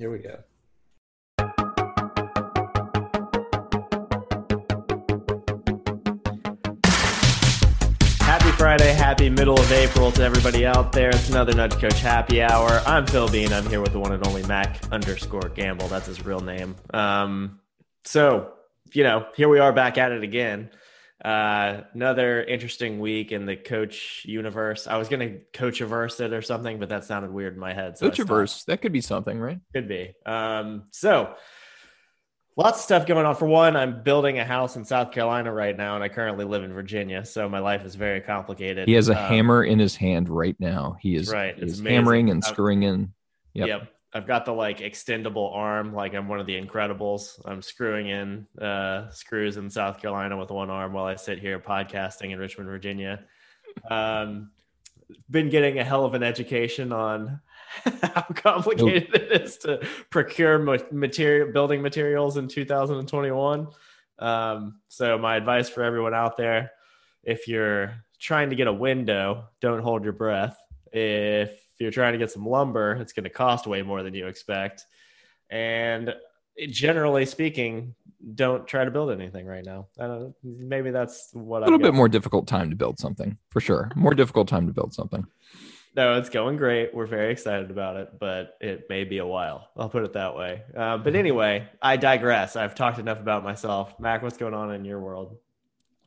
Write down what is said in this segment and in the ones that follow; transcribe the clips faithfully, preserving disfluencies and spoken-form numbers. Here we go. Happy Friday, happy middle of April to everybody out there. It's another Nudge Coach Happy Hour. I'm Phil Bean. I'm here with the one and only Mac underscore Gamble. That's his real name. Um, so, you know, here we are back at it again. Uh, another interesting week in the coach universe. I was going to coach-averse it or something, but that sounded weird in my head. So coach-averse, that could be something, right? Could be. Um, so... Lots of stuff going on. For one, I'm building a house in South Carolina right now, and I currently live in Virginia, so my life is very complicated. He has a um, hammer in his hand right now. He is, right. he is hammering and screwing in. Yep. yep. I've got the, like, extendable arm, like I'm one of the Incredibles. I'm screwing in uh, screws in South Carolina with one arm while I sit here podcasting in Richmond, Virginia. Um, been getting a hell of an education on how complicated nope. it is to procure material, building materials in two thousand twenty-one. Um, so my advice for everyone out there, if you're trying to get a window, don't hold your breath. If you're trying to get some lumber, it's going to cost way more than you expect. And generally speaking, don't try to build anything right now. I don't, maybe that's what I A little I'm bit more difficult time to build something, for sure. More difficult time to build something. No, it's going great. We're very excited about it, but it may be a while. I'll put it that way. Uh, but anyway, I digress. I've talked enough about myself. Mac, what's going on in your world?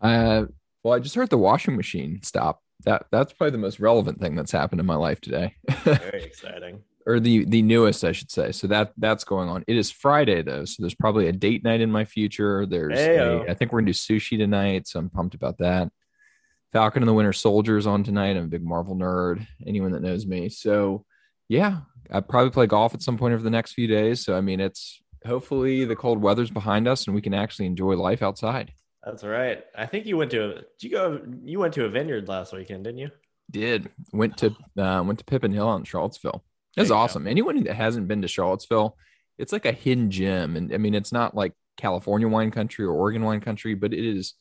Uh, well, I just heard the washing machine stop. That That's probably the most relevant thing that's happened in my life today. Very exciting. Or the the newest, I should say. So that that's going on. It is Friday, though, so there's probably a date night in my future. There's, a, I think we're going to do sushi tonight, so I'm pumped about that. Falcon and the Winter Soldier's on tonight. I'm a big Marvel nerd, anyone that knows me. So yeah, I probably play golf at some point over the next few days. So, I mean, it's hopefully the cold weather's behind us and we can actually enjoy life outside. That's right. I think you went to, a, did you go, you went to a vineyard last weekend, didn't you? Did. Went to, uh, went to Pippin Hill out in Charlottesville. That's awesome. Go. Anyone that hasn't been to Charlottesville, it's like a hidden gem. And I mean, it's not like California wine country or Oregon wine country, but it is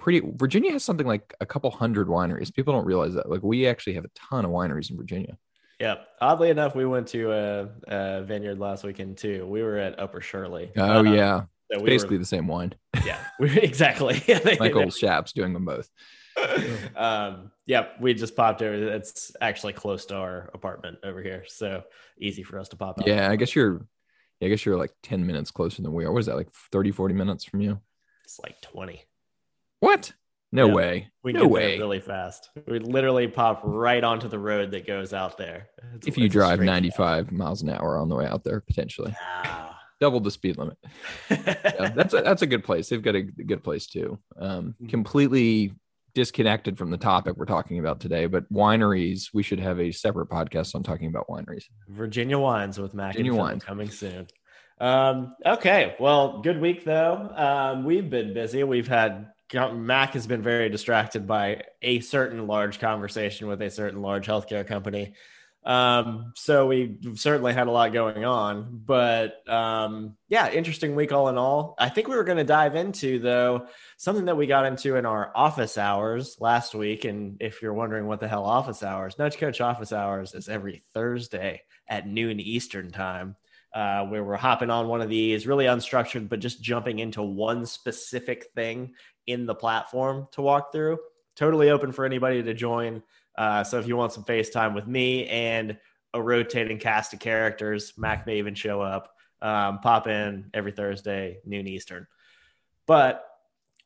pretty. Virginia has something like a couple hundred wineries. People don't realize that. Like, we actually have a ton of wineries in Virginia. Yeah. Oddly enough, we went to a, a vineyard last weekend too. We were at Upper Shirley. Oh, uh, yeah. So we basically were, the same wine. Yeah, we, exactly. Michael Shaps doing them both. um, yeah, we just popped over. It's actually close to our apartment over here. So easy for us to pop out. Yeah. I guess you're, I guess you're like ten minutes closer than we are. What is that? Like thirty, forty minutes from you? It's like twenty. What? No yeah, way. We no way. Really fast. We literally pop right onto the road that goes out there. It's, if you drive ninety-five out. Miles an hour on the way out there, potentially. Ah. Double the speed limit. yeah, that's, a, that's a good place. They've got a good place too. Um, completely disconnected from the topic we're talking about today, but wineries, we should have a separate podcast on talking about wineries. Virginia Wines with Mac Virginia and Phil wines. Coming soon. Um, okay. Well, good week though. Um, we've been busy. We've had... Mac has been very distracted by a certain large conversation with a certain large healthcare company. Um, so we certainly had a lot going on, but um, yeah, interesting week all in all. I think we were going to dive into, though, something that we got into in our office hours last week. And if you're wondering what the hell office hours, Nudge Coach office hours is every Thursday at noon Eastern time. Uh, where we're hopping on one of these, really unstructured, but just jumping into one specific thing in the platform to walk through. Totally open for anybody to join. Uh, so if you want some face time with me and a rotating cast of characters, Mac may even show up, um, pop in every Thursday, noon Eastern. But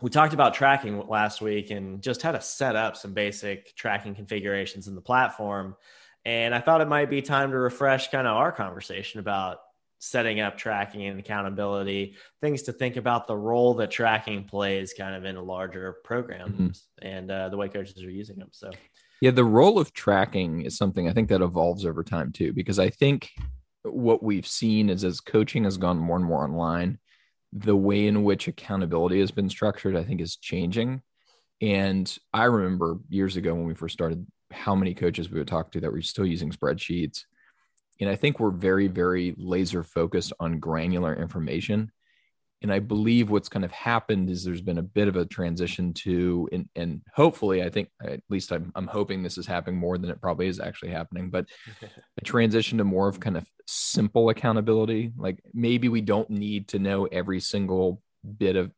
we talked about tracking last week and just how to set up some basic tracking configurations in the platform. And I thought it might be time to refresh kind of our conversation about setting up tracking and accountability, things to think about, the role that tracking plays kind of in larger programs mm-hmm. and uh, the way coaches are using them. So yeah, the role of tracking is something I think that evolves over time too, because I think what we've seen is as coaching has gone more and more online, the way in which accountability has been structured, I think, is changing. And I remember years ago when we first started, how many coaches we would talk to that were still using spreadsheets. And I think we're very, very laser focused on granular information. And I believe what's kind of happened is there's been a bit of a transition to, and, and hopefully, I think, at least I'm, I'm hoping this is happening more than it probably is actually happening, but a transition to more of kind of simple accountability. Like maybe we don't need to know every single bit of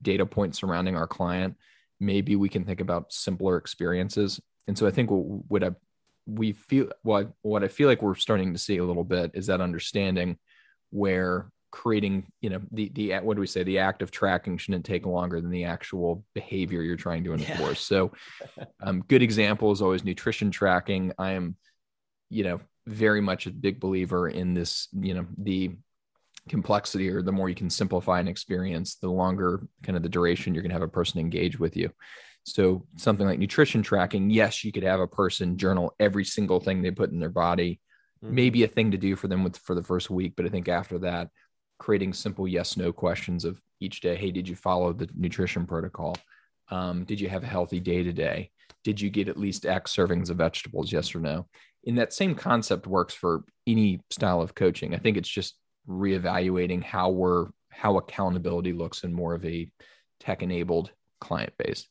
data point surrounding our client. Maybe we can think about simpler experiences. And so I think what, what I, we feel, what, what I feel like we're starting to see a little bit is that understanding where creating, you know, the, the, what do we say? The act of tracking shouldn't take longer than the actual behavior you're trying to enforce. Yeah. So um, good example is always nutrition tracking. I am, you know, very much a big believer in this, you know, the complexity, or the more you can simplify an experience, the longer kind of the duration you're going to have a person engage with you. So something like nutrition tracking, yes, you could have a person journal every single thing they put in their body, mm-hmm. maybe a thing to do for them with, for the first week. But I think after that, creating simple yes, no questions of each day. Hey, did you follow the nutrition protocol? Um, did you have a healthy day today? Did you get at least X servings of vegetables? Yes or no? And that same concept works for any style of coaching. I think it's just reevaluating how we're, how accountability looks in more of a tech enabled client base.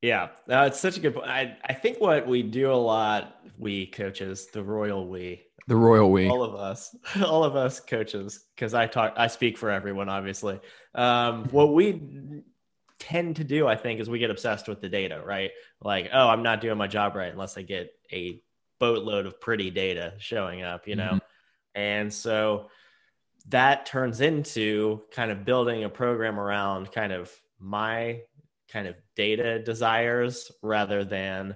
Yeah. Uh, it's such a good point. I, I think what we do a lot, we coaches, the royal we, the royal we, all of us, all of us coaches, because I talk, I speak for everyone, obviously. Um, what we tend to do, I think, is we get obsessed with the data, right? Like, oh, I'm not doing my job right unless I get a boatload of pretty data showing up, you know? Mm-hmm. And so that turns into kind of building a program around kind of my kind of data desires rather than,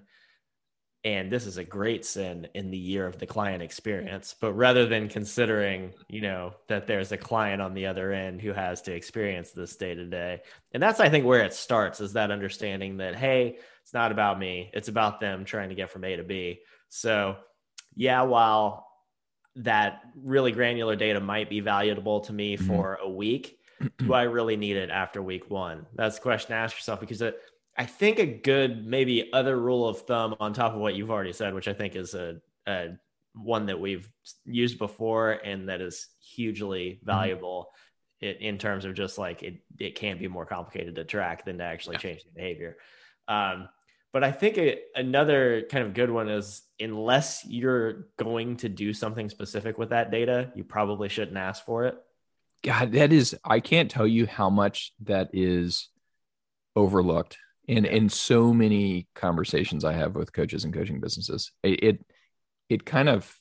and this is a great sin in the year of the client experience, but rather than considering, you know, that there's a client on the other end who has to experience this day to day. And that's, I think, where it starts, is that understanding that, hey, it's not about me. It's about them trying to get from A to B. So yeah, while that really granular data might be valuable to me mm-hmm. for a week, do I really need it after week one? That's the question to ask yourself, because it, I think a good, maybe other rule of thumb on top of what you've already said, which I think is a, a one that we've used before and that is hugely valuable mm-hmm. in, in terms of just like, it, it can be more complicated to track than to actually yeah. change the behavior. Um, But I think it, another kind of good one is, unless you're going to do something specific with that data, you probably shouldn't ask for it. God, that is, I can't tell you how much that is overlooked in, yeah. in so many conversations I have with coaches and coaching businesses. It, it, it kind of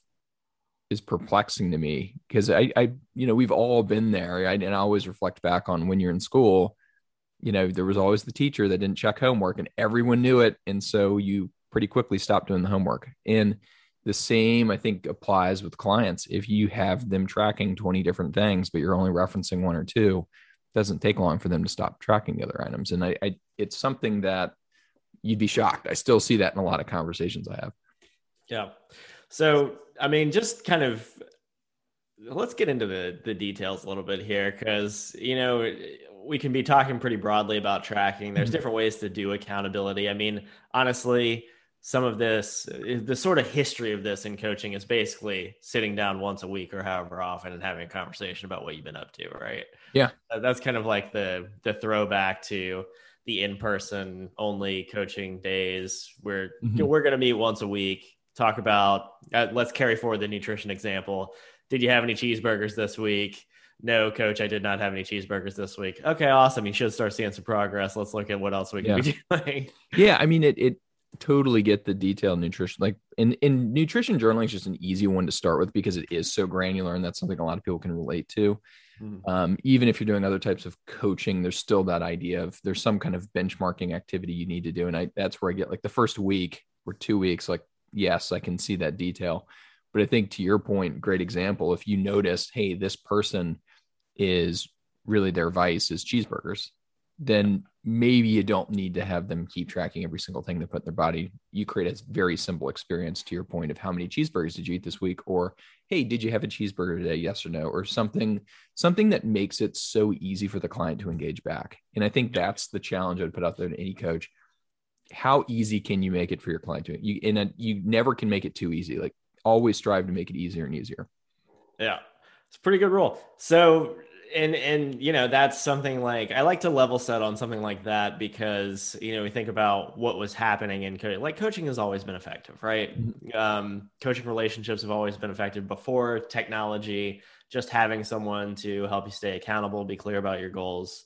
is perplexing to me because I, I, you know, we've all been there. I, and I always reflect back on when you're in school, you know, there was always the teacher that didn't check homework and everyone knew it. And so you pretty quickly stopped doing the homework. And the same, I think, applies with clients. If you have them tracking twenty different things, but you're only referencing one or two, it doesn't take long for them to stop tracking the other items. And I, I, it's something that you'd be shocked. I still see that in a lot of conversations I have. Yeah. So, I mean, just kind of, let's get into the, the details a little bit here, because, you know, it, we can be talking pretty broadly about tracking. There's different ways to do accountability. I mean, honestly, some of this, the sort of history of this in coaching is basically sitting down once a week or however often and having a conversation about what you've been up to, right? Yeah. That's kind of like the the throwback to the in-person only coaching days where mm-hmm. we're going to meet once a week, talk about, uh, let's carry forward the nutrition example. Did you have any cheeseburgers this week? No, coach, I did not have any cheeseburgers this week. Okay, awesome. You should start seeing some progress. Let's look at what else we can yeah. be doing. yeah, I mean, it it totally get the detailed nutrition. Like, in, in nutrition journaling is just an easy one to start with because it is so granular, and that's something a lot of people can relate to. Mm-hmm. Um, even if you're doing other types of coaching, there's still that idea of there's some kind of benchmarking activity you need to do. And I, that's where I get like the first week or two weeks, like, yes, I can see that detail. But I think to your point, great example, if you notice, hey, this person is really their vice is cheeseburgers, then maybe you don't need to have them keep tracking every single thing they put in their body. You create a very simple experience to your point of how many cheeseburgers did you eat this week? Or, hey, did you have a cheeseburger today? Yes or no? Or something, something that makes it so easy for the client to engage back. And I think that's the challenge I'd put out there to any coach. How easy can you make it for your client to, you, and a, you never can make it too easy. Like, always strive to make it easier and easier. Yeah. It's a pretty good rule. So and, and, you know, that's something like, I like to level set on something like that, because, you know, we think about what was happening in coaching. Like, coaching has always been effective, right? Um, coaching relationships have always been effective before technology, just having someone to help you stay accountable, be clear about your goals,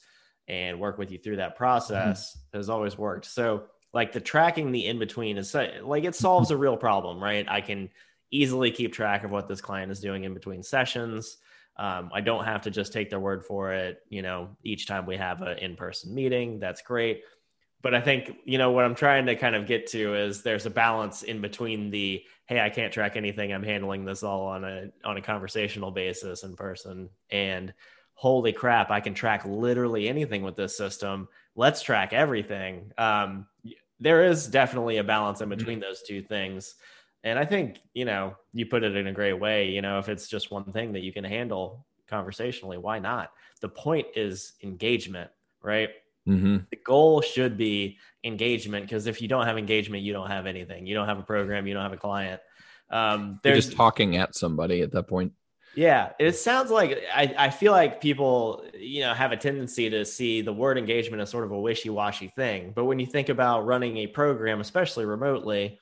and work with you through that process mm-hmm. has always worked. So like the tracking the in-between is like, it solves a real problem, right? I can easily keep track of what this client is doing in between sessions. Um, I don't have to just take their word for it. You know, each time we have an in-person meeting, that's great. But I think, you know, what I'm trying to kind of get to is there's a balance in between the, hey, I can't track anything. I'm handling this all on a, on a conversational basis in person, and holy crap, I can track literally anything with this system. Let's track everything. Um, there is definitely a balance in between mm-hmm. those two things. And I think, you know, you put it in a great way. You know, if it's just one thing that you can handle conversationally, why not? The point is engagement, right? Mm-hmm. The goal should be engagement, because if you don't have engagement, you don't have anything. You don't have a program. You don't have a client. Um, They're just talking at somebody at that point. Yeah. It sounds like, I, I feel like people, you know, have a tendency to see the word engagement as sort of a wishy-washy thing. But when you think about running a program, especially remotely,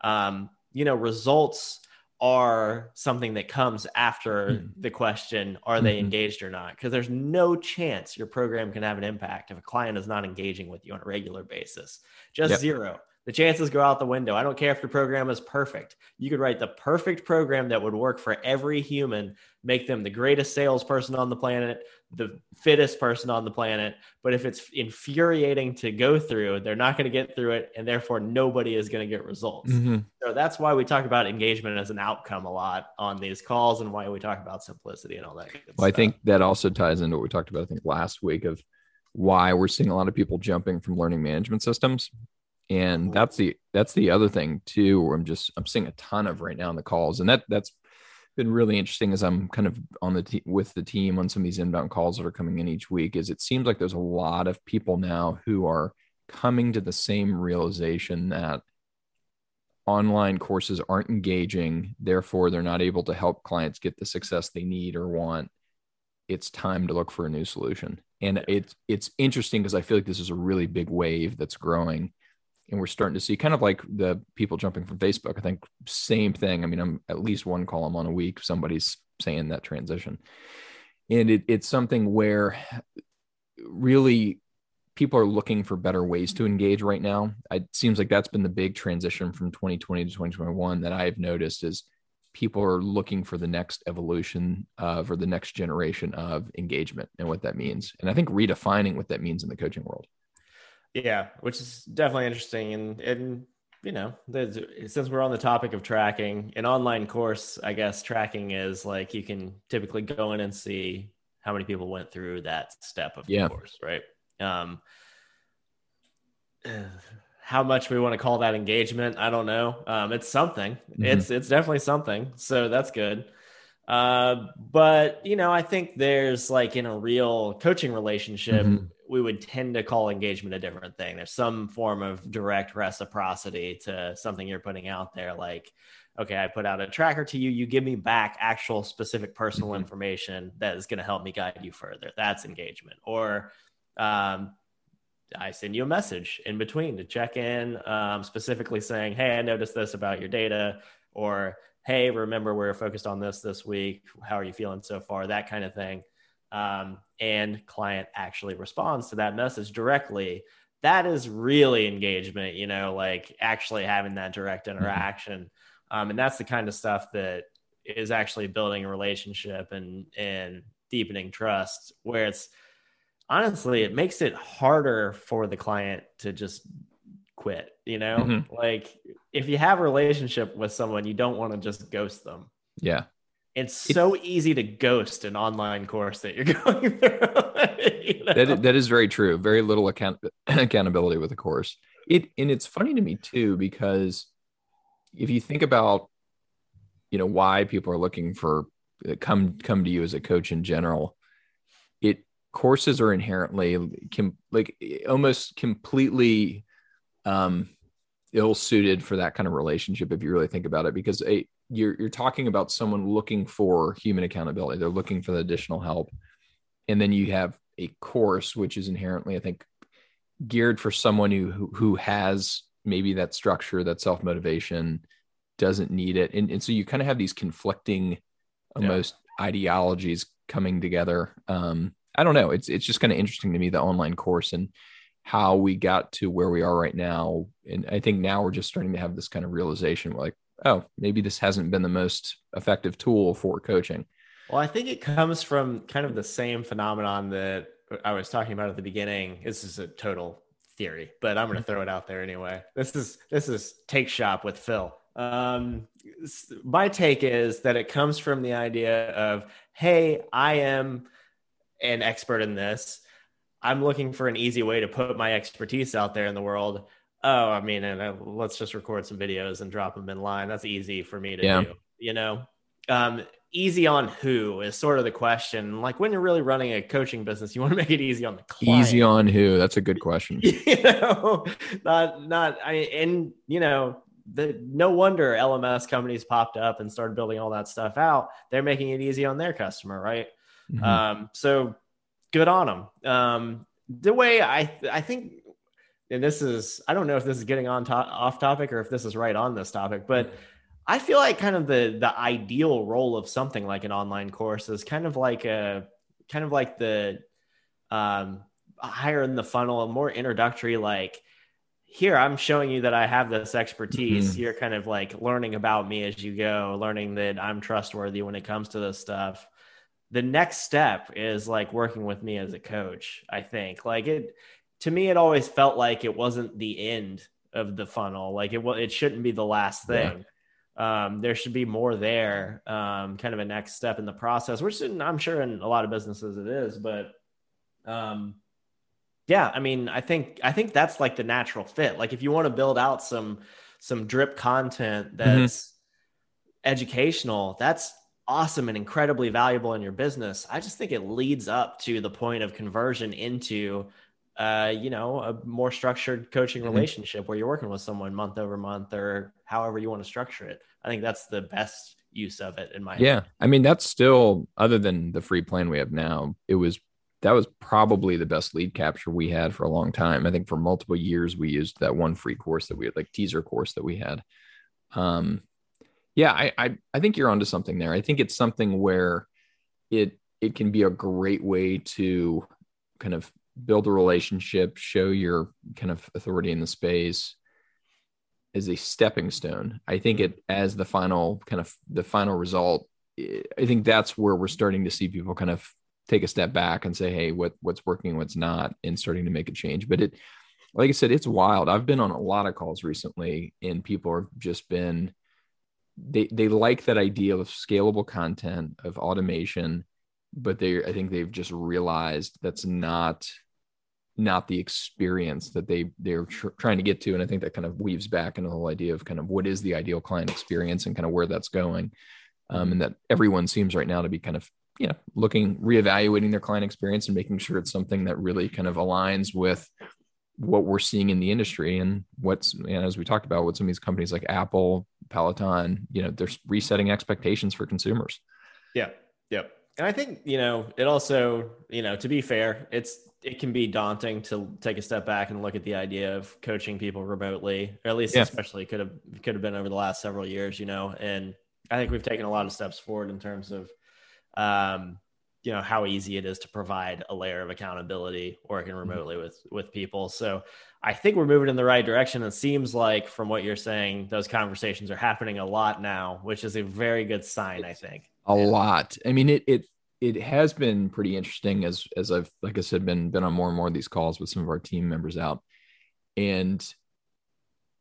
um, you know, results are something that comes after mm-hmm. the question, are they mm-hmm. engaged or not? Because there's no chance your program can have an impact if a client is not engaging with you on a regular basis. Just yep. zero. The chances go out the window. I don't care if your program is perfect. You could write the perfect program that would work for every human, make them the greatest salesperson on the planet, the fittest person on the planet. But if it's infuriating to go through, they're not going to get through it. And therefore nobody is going to get results. Mm-hmm. So that's why we talk about engagement as an outcome a lot on these calls, and why we talk about simplicity and all that. Well, I think that also ties into what we talked about, I think last week, of why we're seeing a lot of people jumping from learning management systems. And that's the, that's the other thing too, where I'm just, I'm seeing a ton of right now in the calls. And that that's been really interesting as I'm kind of on the, te- with the team on some of these inbound calls that are coming in each week, is it seems like there's a lot of people now who are coming to the same realization that online courses aren't engaging. Therefore, they're not able to help clients get the success they need or want. It's time to look for a new solution. And it's, it's interesting, because I feel like this is a really big wave that's growing. And we're starting to see kind of like the people jumping from Facebook. I think same thing. I mean, I'm at least one call I'm on a week, somebody's saying that transition. And it, it's something where really people are looking for better ways to engage right now. It seems like that's been the big transition from twenty twenty to twenty twenty-one that I've noticed, is people are looking for the next evolution of, or the next generation of engagement, and what that means. And I think redefining what that means in the coaching world. Yeah, which is definitely interesting. And, and you know, since we're on the topic of tracking, an online course, I guess tracking is like, you can typically go in and see how many people went through that step of yeah. the course, right? Um, how much we want to call that engagement, I don't know. Um, it's something. Mm-hmm. It's it's definitely something. So that's good. Uh, but, you know, I think there's like, in a real coaching relationship, mm-hmm. we would tend to call engagement a different thing. There's some form of direct reciprocity to something you're putting out there. Like, okay, I put out a tracker to you, you give me back actual specific personal mm-hmm. information that is going to help me guide you further. That's engagement. Or, um, I send you a message in between to check in, um, specifically saying, hey, I noticed this about your data, or, hey, remember we're focused on this this week. How are you feeling so far? That kind of thing. Um, and client actually responds to that message directly. That is really engagement, you know, like actually having that direct interaction. Um, and that's the kind of stuff that is actually building a relationship and, and deepening trust, where it's honestly, it makes it harder for the client to just quit, you know, mm-hmm. like if you have a relationship with someone, you don't want to just ghost them. Yeah. It's so it's, easy to ghost an online course that you're going through. you know? That that is very true. Very little account, accountability with the course. It, and it's funny to me too, because if you think about, you know, why people are looking for come, come to you as a coach in general, it courses are inherently com, like almost completely um, ill-suited for that kind of relationship. If you really think about it, because a, you're, you're talking about someone looking for human accountability. They're looking for the additional help. And then you have a course, which is inherently, I think, geared for someone who who has maybe that structure, that self-motivation, doesn't need it. And, and so you kind of have these conflicting almost yeah. ideologies coming together. Um, I don't know. It's, it's just kind of interesting to me, the online course and how we got to where we are right now. And I think now we're just starting to have this kind of realization. We're like, oh, maybe this hasn't been the most effective tool for coaching. Well, I think it comes from kind of the same phenomenon that I was talking about at the beginning. This is a total theory, but I'm going to throw it out there anyway. This is, this is Take Shop with Phil. Um, my take is that it comes from the idea of, hey, I am an expert in this. I'm looking for an easy way to put my expertise out there in the world. Oh, I mean, and I, let's just record some videos and drop them in line. That's easy for me to yeah. do, you know? Um, easy on who is sort of the question. Like, when you're really running a coaching business, you want to make it easy on the client. Easy on who? That's a good question. you know, not, not, I, and you know, the, no wonder L M S companies popped up and started building all that stuff out. They're making it easy on their customer. Right. Mm-hmm. Um, so good on them. Um, the way I, I think, and this is, I don't know if this is getting on to- off topic or if this is right on this topic, but I feel like kind of the, the ideal role of something like an online course is kind of like a, kind of like the, um, higher in the funnel, a more introductory, like, here, I'm showing you that I have this expertise. Mm-hmm. You're kind of like learning about me as you go, learning that I'm trustworthy when it comes to this stuff. The next step is like working with me as a coach, I think. Like it, to me, it always felt like it wasn't the end of the funnel. Like it, it shouldn't be the last thing. Yeah. Um, there should be more there, um, kind of a next step in the process, which I'm sure in a lot of businesses it is, but, um, yeah, I mean, I think I think that's like the natural fit. Like if you want to build out some some drip content that's mm-hmm. educational, that's awesome and incredibly valuable in your business. I just think it leads up to the point of conversion into, uh, you know, a more structured coaching mm-hmm. relationship where you're working with someone month over month or however you want to structure it. I think that's the best use of it in my yeah. opinion. I mean, that's still, other than the free plan we have now, it was that was probably the best lead capture we had for a long time. I think for multiple years, we used that one free course that we had, like teaser course that we had. Um, yeah, I, I, I think you're onto something there. I think it's something where it, it can be a great way to kind of build a relationship, show your kind of authority in the space as a stepping stone. I think it, as the final kind of the final result, I think that's where we're starting to see people kind of take a step back and say, hey, what what's working, what's not, and starting to make a change. But it, like I said, it's wild. I've been on a lot of calls recently and people have just been, they they like that idea of scalable content, of automation, but they, I think they've just realized that's not, not the experience that they, they're tr- trying to get to. And I think that kind of weaves back into the whole idea of kind of what is the ideal client experience and kind of where that's going. Um, and that everyone seems right now to be kind of, you know, looking, reevaluating their client experience and making sure it's something that really kind of aligns with what we're seeing in the industry and what's, and as we talked about, what some of these companies like Apple, Peloton, you know, they're resetting expectations for consumers. Yeah. Yep. And I think, you know, it also, you know, to be fair, it's, it can be daunting to take a step back and look at the idea of coaching people remotely, or at least yeah. especially could have, could have been over the last several years, you know, and I think we've taken a lot of steps forward in terms of, um, you know, how easy it is to provide a layer of accountability working remotely mm-hmm. with, with people. So I think we're moving in the right direction. It seems like from what you're saying, those conversations are happening a lot now, which is a very good sign, I think. A yeah. lot. I mean, it, it, it has been pretty interesting as, as I've, like I said, been, been on more and more of these calls with some of our team members out, and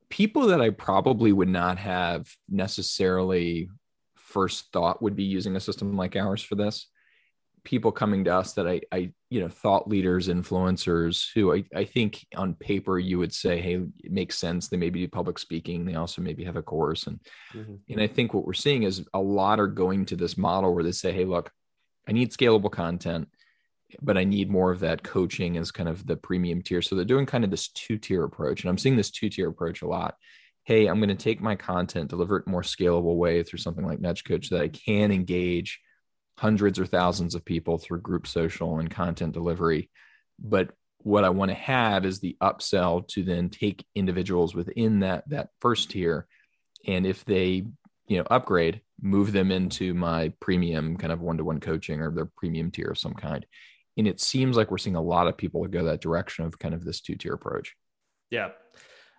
people that I probably would not have necessarily first thought would be using a system like ours for this. People coming to us that I, I, you know, thought leaders, influencers who I, I think on paper you would say, hey, it makes sense. They maybe do public speaking. They also maybe have a course. And, mm-hmm. and I think what we're seeing is a lot are going to this model where they say, hey, look, I need scalable content, but I need more of that coaching as kind of the premium tier. So they're doing kind of this two-tier approach. And I'm seeing this two-tier approach a lot. Hey, I'm going to take my content, deliver it more scalable way through something like Nudge Coach so that I can engage hundreds or thousands of people through group social and content delivery. But what I want to have is the upsell to then take individuals within that, that first tier. And if they, you know, upgrade, move them into my premium kind of one-to-one coaching or their premium tier of some kind. And it seems like we're seeing a lot of people go that direction of kind of this two-tier approach. Yeah,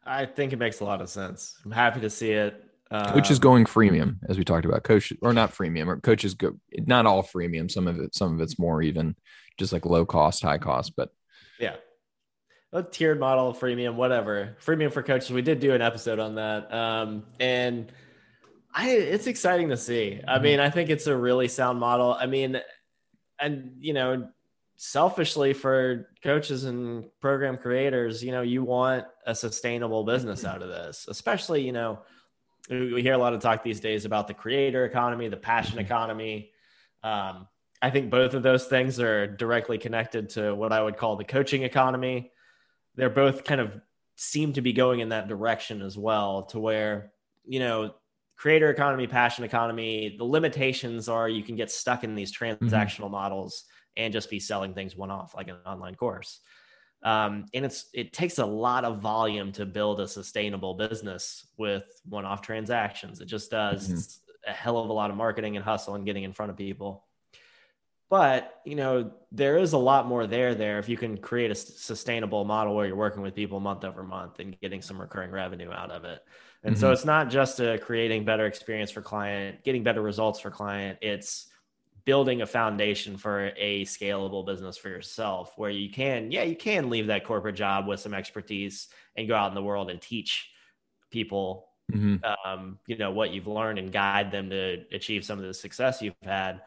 I think it makes a lot of sense. I'm happy to see it. Um, Coach is going freemium, as we talked about. Coach, or not freemium, or coaches go, not all freemium. Some of it, some of it's more even just like low cost, high cost, but yeah. A tiered model, freemium, whatever. Freemium for coaches. We did do an episode on that. Um, and I, it's exciting to see. I mm-hmm. mean, I think it's a really sound model. I mean, and you know, selfishly for coaches and program creators, you know, you want a sustainable business out of this, especially, you know, we hear a lot of talk these days about the creator economy, the passion economy. Um, I think both of those things are directly connected to what I would call the coaching economy. They're both kind of seem to be going in that direction as well, to where, you know, creator economy, passion economy, the limitations are you can get stuck in these transactional mm-hmm. models and just be selling things one-off like an online course. Um, and it's, it takes a lot of volume to build a sustainable business with one-off transactions. It just does mm-hmm. a hell of a lot of marketing and hustle and getting in front of people. But, you know, there is a lot more there, there, if you can create a sustainable model where you're working with people month over month and getting some recurring revenue out of it. And mm-hmm. so it's not just a creating better experience for client, getting better results for client. It's building a foundation for a scalable business for yourself where you can, yeah, you can leave that corporate job with some expertise and go out in the world and teach people, mm-hmm. um, you know, what you've learned and guide them to achieve some of the success you've had.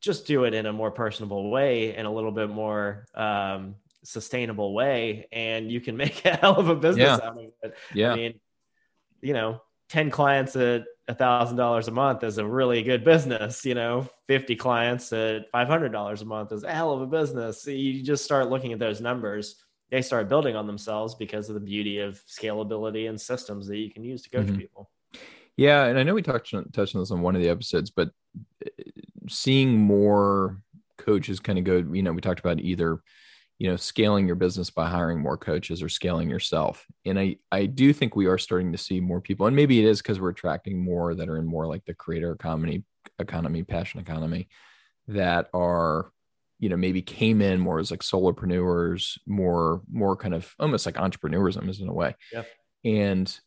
Just do it in a more personable way and a little bit more um, sustainable way. And you can make a hell of a business yeah. out of it. Yeah. I mean, you know, ten clients at a thousand dollars a month is a really good business. You know, fifty clients at five hundred dollars a month is a hell of a business. So you just start looking at those numbers. They start building on themselves because of the beauty of scalability and systems that you can use to coach mm-hmm. people. Yeah. And I know we touched on, touched on this on one of the episodes, but seeing more coaches kind of go, you know, we talked about either, you know, scaling your business by hiring more coaches or scaling yourself. And I, I do think we are starting to see more people, and maybe it is because we're attracting more that are in more like the creator economy, economy, passion economy, that are, you know, maybe came in more as like solopreneurs, more, more kind of almost like entrepreneurism is in a way. Yep. And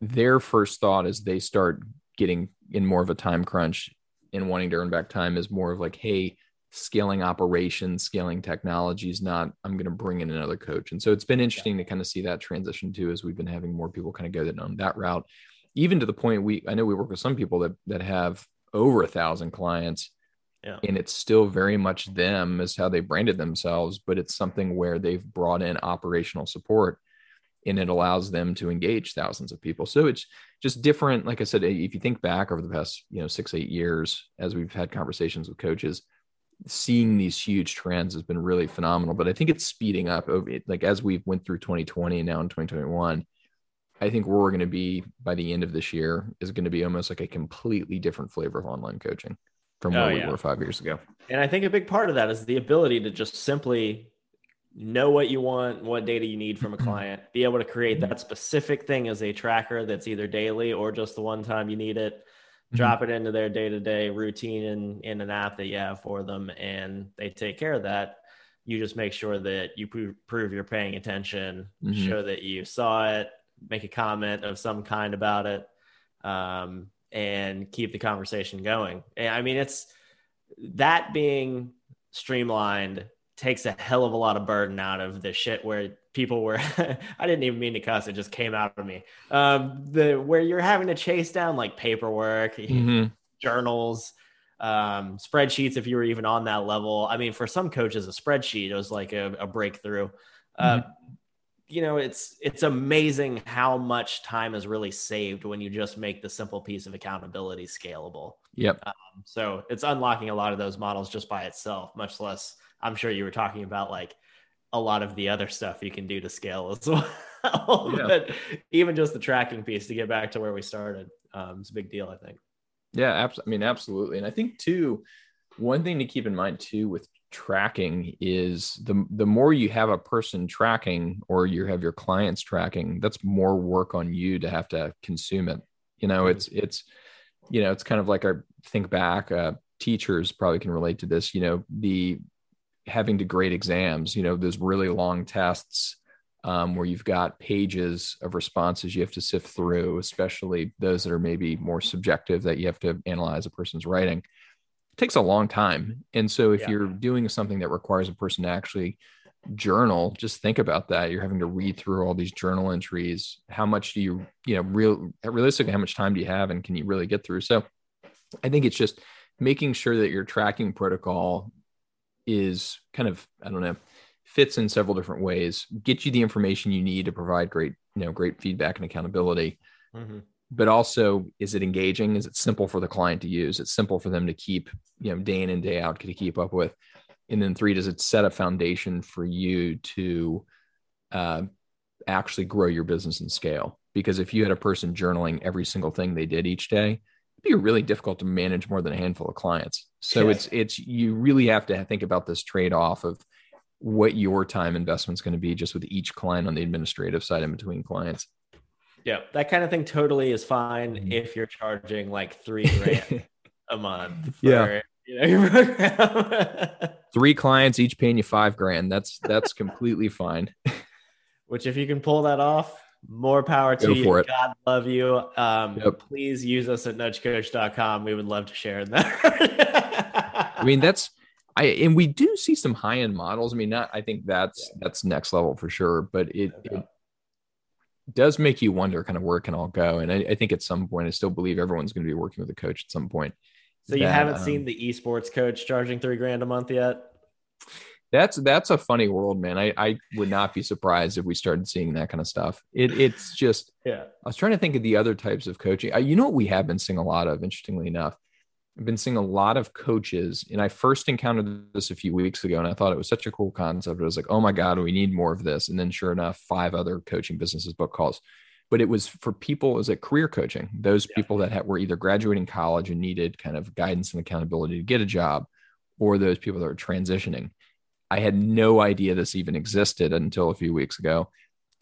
their first thought as they start getting in more of a time crunch and wanting to earn back time is more of like, hey, scaling operations, scaling technology is not, I'm going to bring in another coach. And so it's been interesting yeah. to kind of see that transition too, as we've been having more people kind of go down that route, even to the point we, I know we work with some people that, that have over a thousand clients yeah. and it's still very much them as how they branded themselves, but it's something where they've brought in operational support and it allows them to engage thousands of people. So it's just different. Like I said, if you think back over the past, you know, six, eight years, as we've had conversations with coaches, seeing these huge trends has been really phenomenal, but I think it's speeding up. Like as we went through twenty twenty and now in twenty twenty-one, I think we're going to be, by the end of this year, is going to be almost like a completely different flavor of online coaching from where oh, yeah. we were five years ago. And I think a big part of that is the ability to just simply know what you want, what data you need from a client, be able to create that specific thing as a tracker that's either daily or just the one time you need it. Drop it into their day-to-day routine in, in an app that you have for them, and they take care of that. You just make sure that you prove, prove you're paying attention, mm-hmm. show that you saw it, make a comment of some kind about it, um, and keep the conversation going. And, I mean, it's that being streamlined takes a hell of a lot of burden out of the shit where people were, I didn't even mean to cuss. It just came out of me. Um, the, where you're having to chase down like paperwork, mm-hmm. journals, um, spreadsheets. If you were even on that level, I mean, for some coaches, a spreadsheet was like a, a breakthrough. Mm-hmm. Uh, you know, it's, it's amazing how much time is really saved when you just make the simple piece of accountability scalable. Yep. Um, so it's unlocking a lot of those models just by itself, much less, I'm sure you were talking about like, a lot of the other stuff you can do to scale as well, yeah. but even just the tracking piece to get back to where we started. Um, it's a big deal, I think. Yeah. Abs- I mean, absolutely. And I think too, One thing to keep in mind too with tracking is the the more you have a person tracking or you have your clients tracking, that's more work on you to have to consume it. You know, it's, it's, you know, it's kind of like our think back, uh, teachers probably can relate to this, you know, the having to grade exams, you know, those really long tests, um, where you've got pages of responses you have to sift through, especially those that are maybe more subjective that you have to analyze a person's writing. It takes a long time. And so if yeah. you're doing something that requires a person to actually journal, just think about that. You're having to read through all these journal entries. How much do you, you know, real realistically, how much time do you have and can you really get through? So I think it's just making sure that your tracking protocol is kind of, I don't know, fits in several different ways, get you the information you need to provide great, you know, great feedback and accountability, mm-hmm. but also is it engaging? Is it simple for the client to use? It's simple for them to keep, you know, day in and day out to keep up with. And then three, does it set a foundation for you to uh, actually grow your business and scale? Because if you had a person journaling every single thing they did each day, it'd be really difficult to manage more than a handful of clients. So yeah. it's, it's, you really have to think about this trade-off of what your time investment's going to be just with each client on the administrative side in between clients. Yeah. That kind of thing totally is fine. Mm-hmm. If you're charging like three grand a month. For- yeah. You know, your program. Three clients each paying you five grand. That's that's completely fine. Which, if you can pull that off, more power to you. It. God love you. Um, yep. Please use us at nudge coach dot com. We would love to share that. I mean, that's I and we do see some high end models. I mean, not I think that's yeah. that's next level for sure. But it, okay. it does make you wonder kind of where can all go. And I, I think at some point, I still believe everyone's going to be working with a coach at some point. So you that, haven't um, seen the esports coach charging three grand a month yet? That's that's a funny world, man. I, I would not be surprised if we started seeing that kind of stuff. It It's just, yeah. I was trying to think of the other types of coaching. I, you know what we have been seeing a lot of, interestingly enough? I've been seeing a lot of coaches, and I first encountered this a few weeks ago, and I thought it was such a cool concept. I was like, oh my God, we need more of this. And then sure enough, five other coaching businesses book calls. But it was for people, it was like career coaching. Those yeah. people that had, were either graduating college and needed kind of guidance and accountability to get a job, or those people that are transitioning. I had no idea this even existed until a few weeks ago.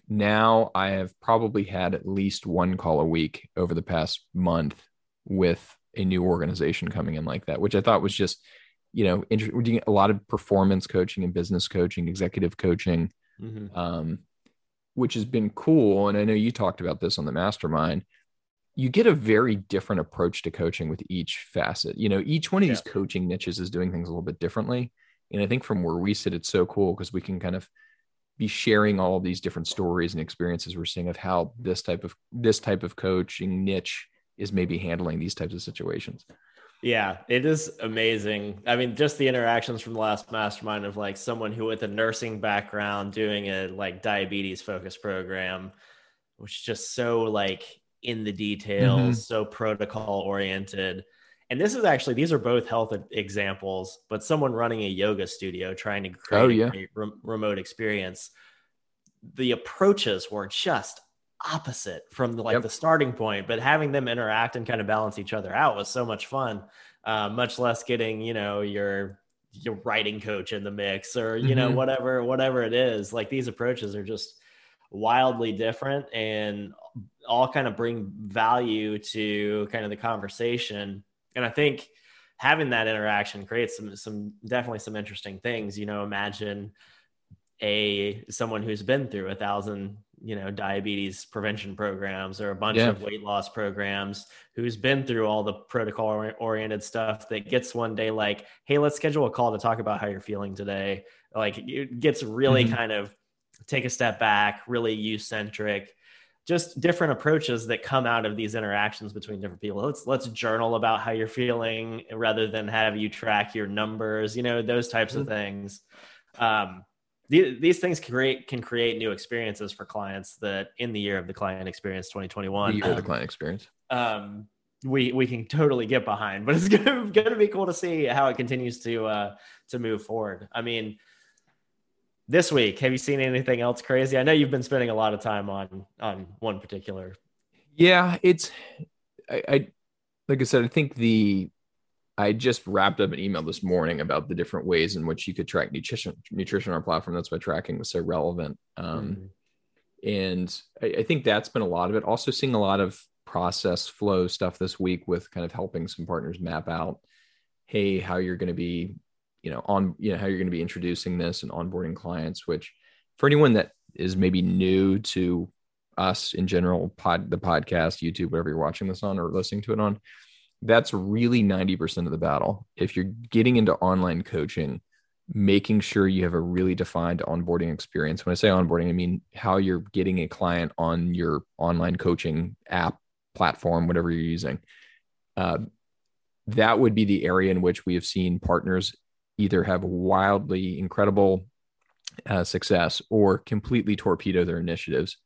Now I have probably had at least one call a week over the past month with a new organization coming in like that, which I thought was just, you know, inter- we're doing a lot of performance coaching and business coaching, executive coaching, mm-hmm. um, which has been cool. And I know you talked about this on the mastermind. You get a very different approach to coaching with each facet. You know, each one of yeah. these coaching niches is doing things a little bit differently. And I think from where we sit, it's so cool because we can kind of be sharing all of these different stories and experiences we're seeing of how this type of, this type of coaching niche is maybe handling these types of situations. Yeah, it is amazing. I mean, just the interactions from the last mastermind of like someone who with a nursing background doing a like diabetes focused program, which is just so like in the details, mm-hmm. so protocol oriented. And this is actually, these are both health examples, but someone running a yoga studio trying to create oh, yeah. a re- remote experience. The approaches were just opposite from the, like yep. the starting point, but having them interact and kind of balance each other out was so much fun. Uh, much less getting, you know, your your writing coach in the mix or, you mm-hmm. know, whatever, whatever it is. Like these approaches are just wildly different and all kind of bring value to kind of the conversation. And I think having that interaction creates some some definitely some interesting things. You know, imagine a someone who's been through a thousand, you know, diabetes prevention programs or a bunch yeah. of weight loss programs, who's been through all the protocol oriented stuff that gets one day like, hey, let's schedule a call to talk about how you're feeling today. Like it gets really mm-hmm. kind of take a step back, really you centric, just different approaches that come out of these interactions between different people. Let's, let's journal about how you're feeling rather than have you track your numbers, you know, those types mm-hmm. of things. Um, These things can create, can create new experiences for clients that in the year of the client experience, twenty twenty-one, the year um, of the client experience, um, we, we can totally get behind, but it's going to be cool to see how it continues to, uh, to move forward. I mean, this week, have you seen anything else crazy? I know you've been spending a lot of time on, on one particular. Yeah, it's, I, I like I said, I think the, I just wrapped up an email this morning about the different ways in which you could track nutrition, nutrition on our platform. That's why tracking was so relevant. Um, mm-hmm. And I, I think that's been a lot of it. Also seeing a lot of process flow stuff this week with kind of helping some partners map out, hey, how you're going to be, you know, on, you know, how you're going to be introducing this and onboarding clients, which for anyone that is maybe new to us in general, pod, the podcast, YouTube, whatever you're watching this on or listening to it on, that's really ninety percent of the battle. If you're getting into online coaching, making sure you have a really defined onboarding experience. When I say onboarding, I mean how you're getting a client on your online coaching app, platform, whatever you're using. Uh, that would be the area in which we have seen partners either have wildly incredible uh, success or completely torpedo their initiatives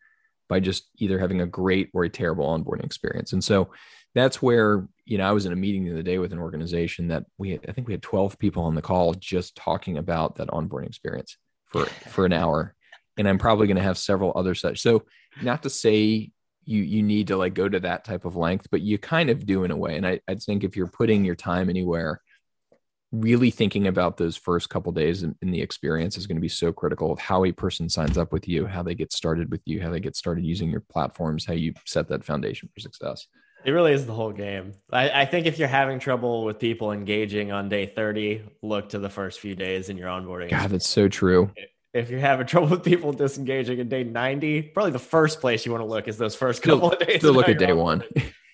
by just either having a great or a terrible onboarding experience. And so that's where, you know, I was in a meeting the other day with an organization that we had, I think we had twelve people on the call just talking about that onboarding experience for, for an hour. And I'm probably going to have several other such. So not to say you, you need to like go to that type of length, but you kind of do in a way. And I, I think if you're putting your time anywhere, really thinking about those first couple of days in, in the experience is going to be so critical of how a person signs up with you, how they get started with you, how they get started using your platforms, how you set that foundation for success. It really is the whole game. I, I think if you're having trouble with people engaging on day thirty, look to the first few days in your onboarding. God, that's so true. If you're having trouble with people disengaging in day ninety, probably the first place you want to look is those first couple still, of days. Still look at day one.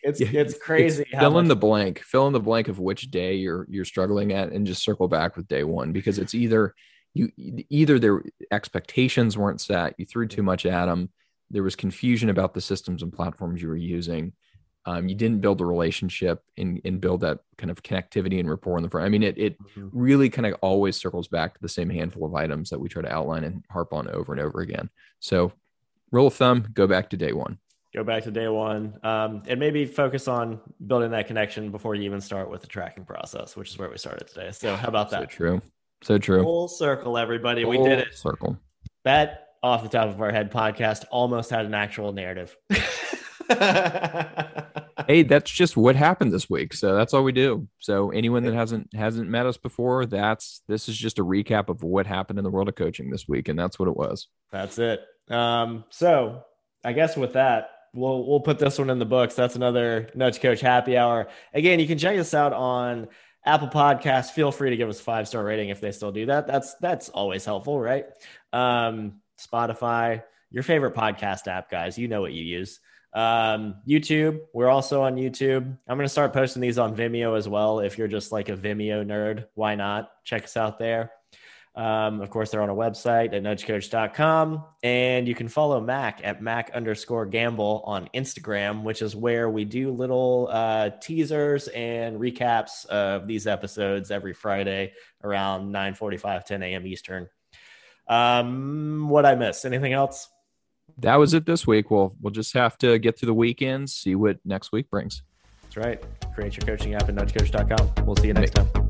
It's yeah, it's crazy. It's how fill much- in the blank, fill in the blank of which day you're you're struggling at, and just circle back with day one, because it's either you either their expectations weren't set, you threw too much at them, there was confusion about the systems and platforms you were using. Um, you didn't build a relationship and, and build that kind of connectivity and rapport in the front. I mean, it it mm-hmm. really kind of always circles back to the same handful of items that we try to outline and harp on over and over again. So rule of thumb, go back to day one. Go back to day one um, and maybe focus on building that connection before you even start with the tracking process, which is where we started today. So how about that? So true. So true. Full circle, everybody. Full we did it. Circle. That off the top of our head podcast almost had an actual narrative. Hey, that's just what happened this week. So that's all we do. So anyone that hasn't hasn't met us before, that's this is just a recap of what happened in the world of coaching this week, and that's what it was. That's it. Um, so I guess with that, we'll we'll put this one in the books. That's another Nudge Coach Happy Hour. Again, you can check us out on Apple Podcasts. Feel free to give us a five star rating if they still do that. That's that's always helpful, right? Um, Spotify, your favorite podcast app, guys. You know what you use. um YouTube, we're also on YouTube. I'm gonna start posting these on Vimeo as well. If you're just like a Vimeo nerd, why not check us out there? Um of course, they're on a website at nudge coach dot com, and you can follow Mac at Mac underscore Gamble on Instagram, which is where we do little uh teasers and recaps of these episodes every Friday around nine forty-five, ten a.m. Eastern. Um what I miss? Anything else? That was it this week. We'll, we'll just have to get through the weekend, see what next week brings. That's right. Create your coaching app at nudge coach dot com. We'll see you next time.